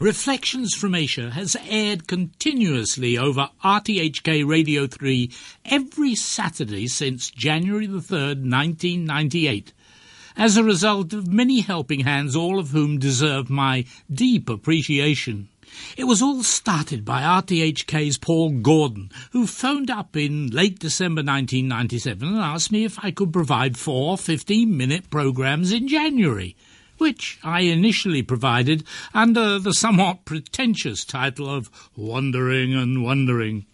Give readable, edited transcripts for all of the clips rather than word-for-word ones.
Reflections from Asia has aired continuously over RTHK Radio 3 every Saturday since January the 3rd, 1998, as a result of many helping hands, all of whom deserve my deep appreciation. It was all started by RTHK's Paul Gordon, who phoned up in late December 1997 and asked me if I could provide 4 15-minute programmes in January, which I initially provided under the somewhat pretentious title of Wandering and Wondering.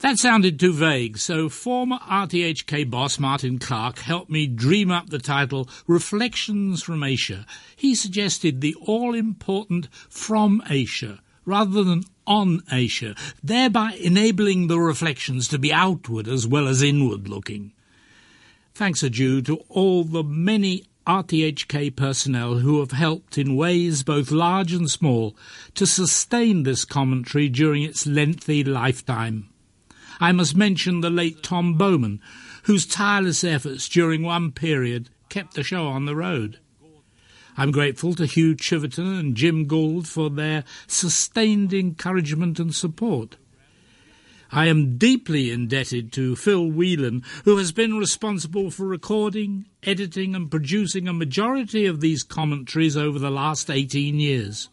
That sounded too vague, so former RTHK boss Martin Clark helped me dream up the title Reflections from Asia. He suggested the all-important From Asia rather than On Asia, thereby enabling the reflections to be outward as well as inward-looking. Thanks are due to all the many RTHK personnel who have helped in ways both large and small to sustain this commentary during its lengthy lifetime. I must mention the late Tom Bowman, whose tireless efforts during one period kept the show on the road. I'm grateful to Hugh Chiverton and Jim Gould for their sustained encouragement and support. I am deeply indebted to Phil Whelan, who has been responsible for recording, editing and producing a majority of these commentaries over the last 18 years.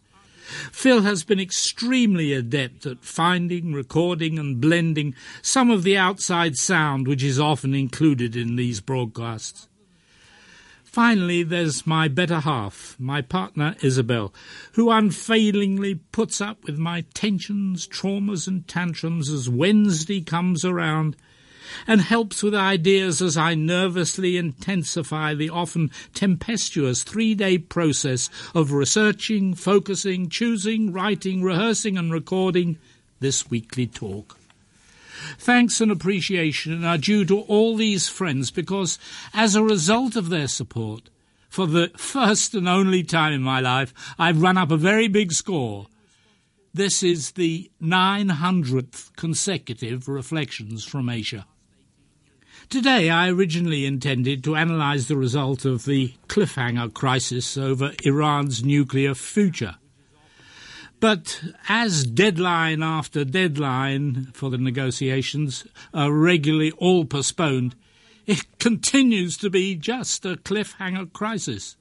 Phil has been extremely adept at finding, recording and blending some of the outside sound which is often included in these broadcasts. Finally, there's my better half, my partner Isabel, who unfailingly puts up with my tensions, traumas and tantrums as Wednesday comes around, and helps with ideas as I nervously intensify the often tempestuous 3-day process of researching, focusing, choosing, writing, rehearsing and recording this weekly talk. Thanks and appreciation are due to all these friends because, as a result of their support, for the first and only time in my life, I've run up a very big score. This is the 900th consecutive Reflections from Asia. Today I originally intended to analyse the result of the cliffhanger crisis over Iran's nuclear future. But as deadline after deadline for the negotiations are regularly all postponed, it continues to be just a cliffhanger crisis.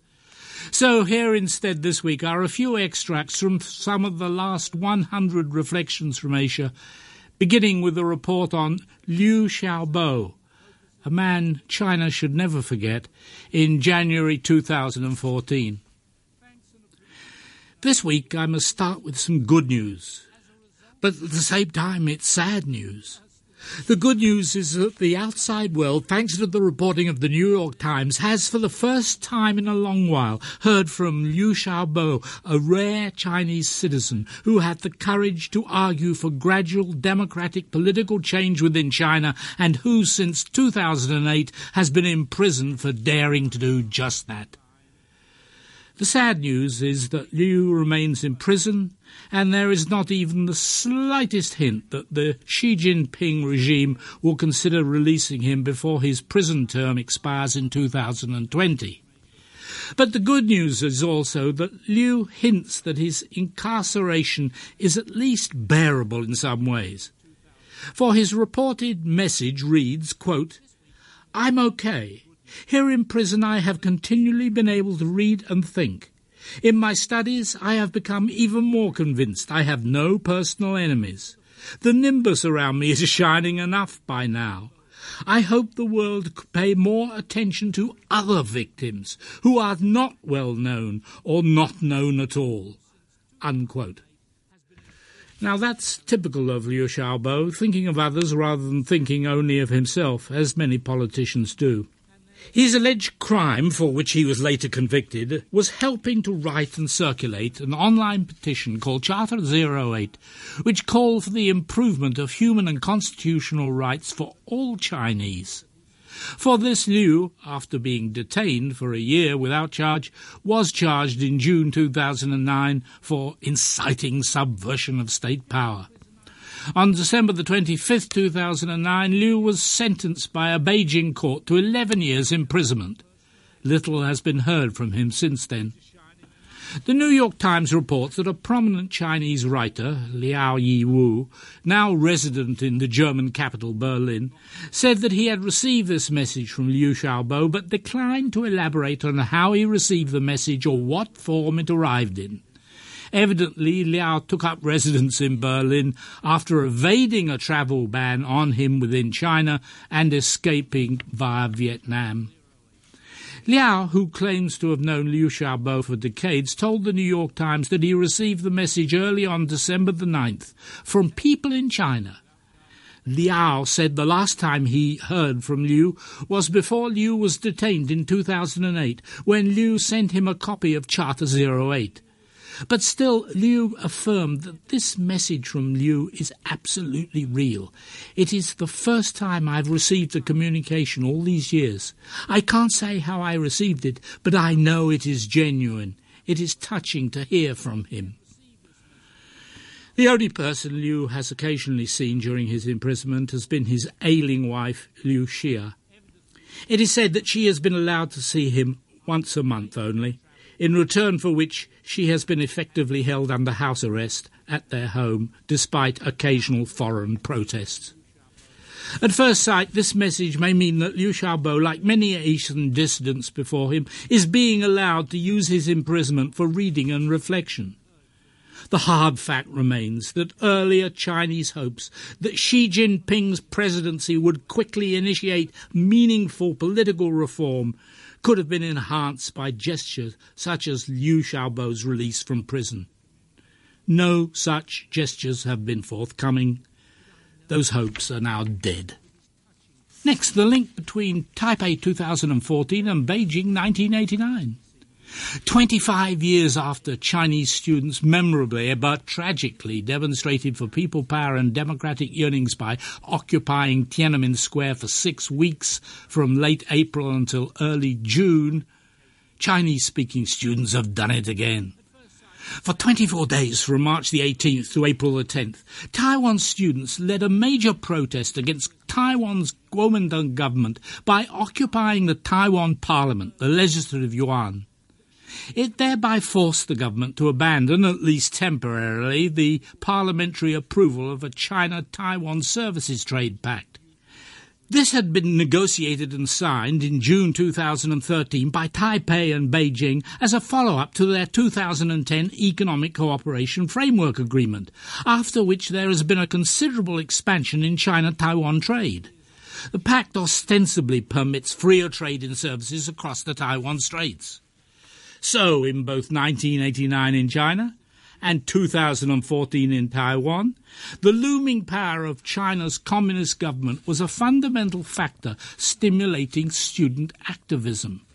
So here instead this week are a few extracts from some of the last 100 Reflections from Asia, beginning with a report on Liu Xiaobo, a man China should never forget, in January 2014. This week I must start with some good news, but at the same time it's sad news. The good news is that the outside world, thanks to the reporting of the New York Times, has for the first time in a long while heard from Liu Xiaobo, a rare Chinese citizen who had the courage to argue for gradual democratic political change within China and who, since 2008, has been imprisoned for daring to do just that. The sad news is that Liu remains in prison, and there is not even the slightest hint that the Xi Jinping regime will consider releasing him before his prison term expires in 2020. But the good news is also that Liu hints that his incarceration is at least bearable in some ways. For his reported message reads, quote, "I'm okay. Here in prison I have continually been able to read and think. In my studies I have become even more convinced I have no personal enemies. The nimbus around me is shining enough by now. I hope the world could pay more attention to other victims who are not well known or not known at all." Unquote. Now that's typical of Liu Xiaobo, thinking of others rather than thinking only of himself, as many politicians do. His alleged crime, for which he was later convicted, was helping to write and circulate an online petition called Charter 08, which called for the improvement of human and constitutional rights for all Chinese. For this, Liu, after being detained for a year without charge, was charged in June 2009 for inciting subversion of state power. On December the 25th, 2009, Liu was sentenced by a Beijing court to 11 years imprisonment. Little has been heard from him since then. The New York Times reports that a prominent Chinese writer, Liao Yiwu, now resident in the German capital Berlin, said that he had received this message from Liu Xiaobo but declined to elaborate on how he received the message or what form it arrived in. Evidently, Liao took up residence in Berlin after evading a travel ban on him within China and escaping via Vietnam. Liao, who claims to have known Liu Xiaobo for decades, told the New York Times that he received the message early on December the 9th from people in China. Liao said the last time he heard from Liu was before Liu was detained in 2008, when Liu sent him a copy of Charter 08. But still, Liu affirmed that this message from Liu is absolutely real. It is the first time I've received a communication all these years. I can't say how I received it, but I know it is genuine. It is touching to hear from him. The only person Liu has occasionally seen during his imprisonment has been his ailing wife, Liu Xia. It is said that she has been allowed to see him once a month only, in return for which she has been effectively held under house arrest at their home, despite occasional foreign protests. At first sight, this message may mean that Liu Xiaobo, like many Asian dissidents before him, is being allowed to use his imprisonment for reading and reflection. The hard fact remains that earlier Chinese hopes that Xi Jinping's presidency would quickly initiate meaningful political reform could have been enhanced by gestures such as Liu Xiaobo's release from prison. No such gestures have been forthcoming. Those hopes are now dead. Next, the link between Taipei 2014 and Beijing 1989. 25 years after Chinese students memorably but tragically demonstrated for people power and democratic yearnings by occupying Tiananmen Square for 6 weeks from late April until early June, Chinese-speaking students have done it again. For 24 days, from March the 18th to April the 10th, Taiwan students led a major protest against Taiwan's Kuomintang government by occupying the Taiwan Parliament, the Legislative Yuan. It thereby forced the government to abandon, at least temporarily, the parliamentary approval of a China-Taiwan services trade pact. This had been negotiated and signed in June 2013 by Taipei and Beijing as a follow-up to their 2010 Economic Cooperation Framework Agreement, after which there has been a considerable expansion in China-Taiwan trade. The pact ostensibly permits freer trade in services across the Taiwan Straits. So, in both 1989 in China and 2014 in Taiwan, the looming power of China's communist government was a fundamental factor stimulating student activism.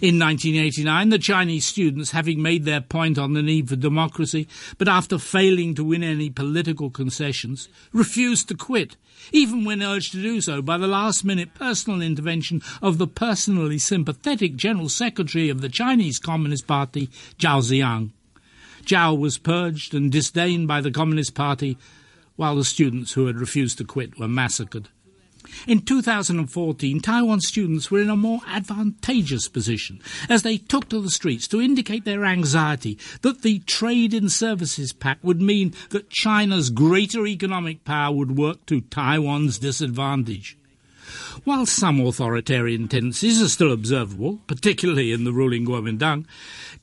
In 1989, the Chinese students, having made their point on the need for democracy, but after failing to win any political concessions, refused to quit, even when urged to do so by the last-minute personal intervention of the personally sympathetic General Secretary of the Chinese Communist Party, Zhao Ziyang. Zhao was purged and disdained by the Communist Party, while the students who had refused to quit were massacred. In 2014, Taiwan students were in a more advantageous position as they took to the streets to indicate their anxiety that the Trade in Services Pact would mean that China's greater economic power would work to Taiwan's disadvantage. While some authoritarian tendencies are still observable, particularly in the ruling Kuomintang,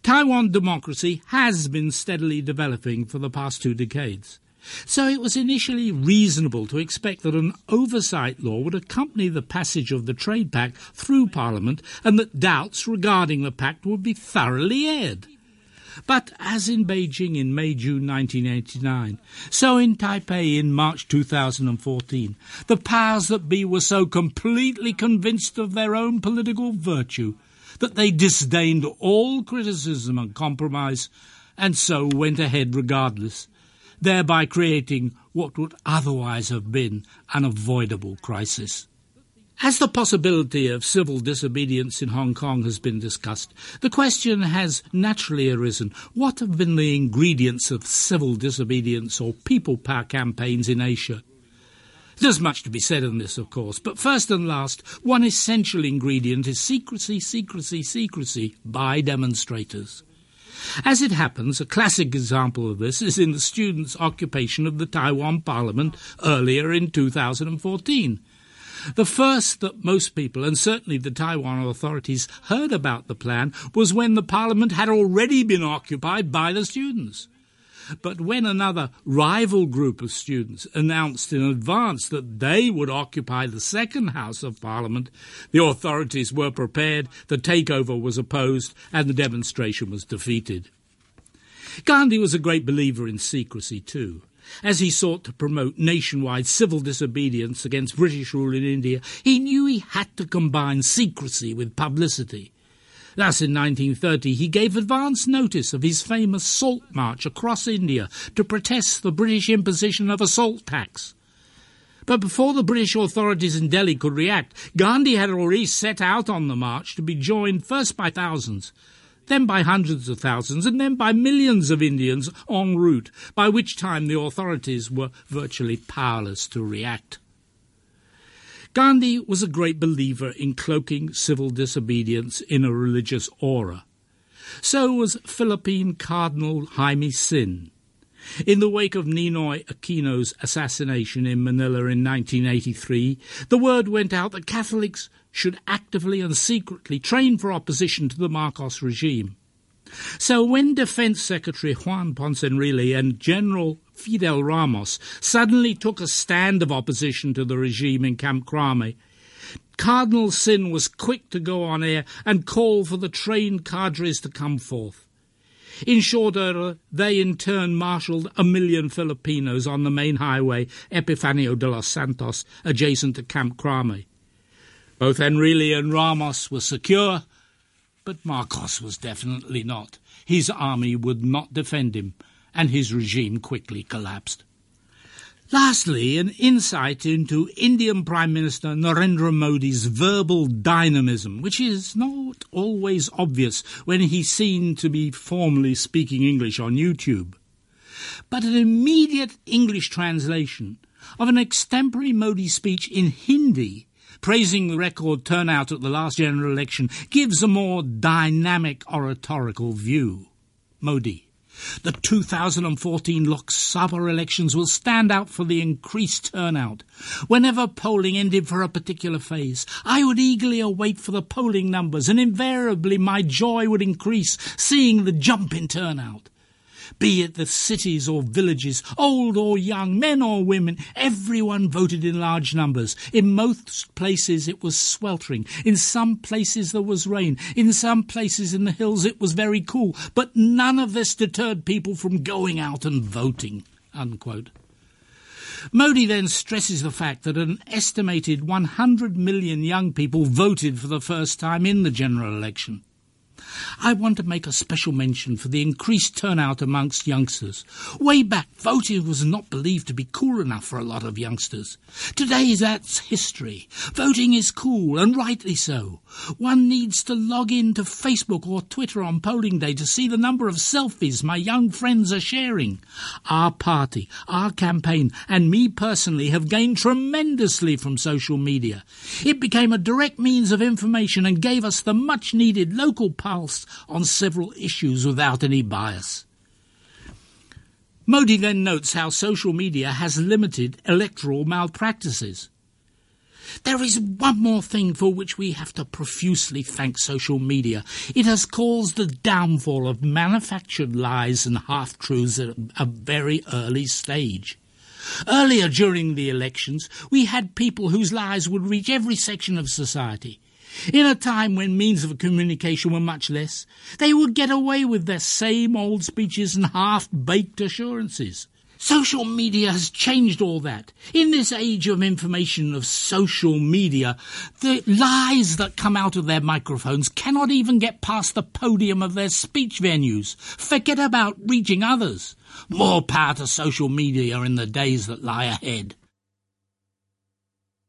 Taiwan democracy has been steadily developing for the past 2 decades. So it was initially reasonable to expect that an oversight law would accompany the passage of the trade pact through Parliament and that doubts regarding the pact would be thoroughly aired. But as in Beijing in May-June 1989, so in Taipei in March 2014, the powers that be were so completely convinced of their own political virtue that they disdained all criticism and compromise and so went ahead regardless, thereby creating what would otherwise have been an avoidable crisis. As the possibility of civil disobedience in Hong Kong has been discussed, the question has naturally arisen, what have been the ingredients of civil disobedience or people power campaigns in Asia? There's much to be said on this, of course, but first and last, one essential ingredient is secrecy by demonstrators. As it happens, a classic example of this is in the students' occupation of the Taiwan Parliament earlier in 2014. The first that most people, and certainly the Taiwan authorities, heard about the plan was when the Parliament had already been occupied by the students. But when another rival group of students announced in advance that they would occupy the second House of Parliament, the authorities were prepared, the takeover was opposed, and the demonstration was defeated. Gandhi was a great believer in secrecy too. As he sought to promote nationwide civil disobedience against British rule in India, he knew he had to combine secrecy with publicity. Thus, in 1930, he gave advance notice of his famous salt march across India to protest the British imposition of a salt tax. But before the British authorities in Delhi could react, Gandhi had already set out on the march to be joined first by thousands, then by hundreds of thousands, and then by millions of Indians en route, by which time the authorities were virtually powerless to react. Gandhi was a great believer in cloaking civil disobedience in a religious aura. So was Philippine Cardinal Jaime Sin. In the wake of Ninoy Aquino's assassination in Manila in 1983, the word went out that Catholics should actively and secretly train for opposition to the Marcos regime. So when Defense Secretary Juan Ponce Enrile and General Fidel Ramos suddenly took a stand of opposition to the regime in Camp Crame, Cardinal Sin was quick to go on air and call for the trained cadres to come forth. In short order, they in turn marshalled 1 million Filipinos on the main highway, Epifanio de los Santos, adjacent to Camp Crame. Both Enrile and Ramos were secure, but Marcos was definitely not. His army would not defend him, and his regime quickly collapsed. Lastly, an insight into Indian Prime Minister Narendra Modi's verbal dynamism, which is not always obvious when he seemed to be formally speaking English on YouTube. But an immediate English translation of an extempore Modi speech in Hindi praising the record turnout at the last general election gives a more dynamic oratorical view. Modi: the 2014 Lok Sabha elections will stand out for the increased turnout. Whenever polling ended for a particular phase, I would eagerly await for the polling numbers, and invariably my joy would increase seeing the jump in turnout. Be it the cities or villages, old or young, men or women, everyone voted in large numbers. In most places it was sweltering. In some places there was rain. In some places in the hills it was very cool. But none of this deterred people from going out and voting." Unquote. Modi then stresses the fact that an estimated 100 million young people voted for the first time in the general election. I want to make a special mention for the increased turnout amongst youngsters. Way back, voting was not believed to be cool enough for a lot of youngsters. Today that's history. Voting is cool, and rightly so. One needs to log in to Facebook or Twitter on polling day to see the number of selfies my young friends are sharing. Our party, our campaign, and me personally have gained tremendously from social media. It became a direct means of information and gave us the much-needed local power on several issues without any bias. Modi then notes how social media has limited electoral malpractices. There is one more thing for which we have to profusely thank social media. It has caused the downfall of manufactured lies and half-truths at a very early stage. Earlier during the elections, we had people whose lies would reach every section of society. In a time when means of communication were much less, they would get away with their same old speeches and half-baked assurances. Social media has changed all that. In this age of information of social media, the lies that come out of their microphones cannot even get past the podium of their speech venues. Forget about reaching others. More power to social media in the days that lie ahead.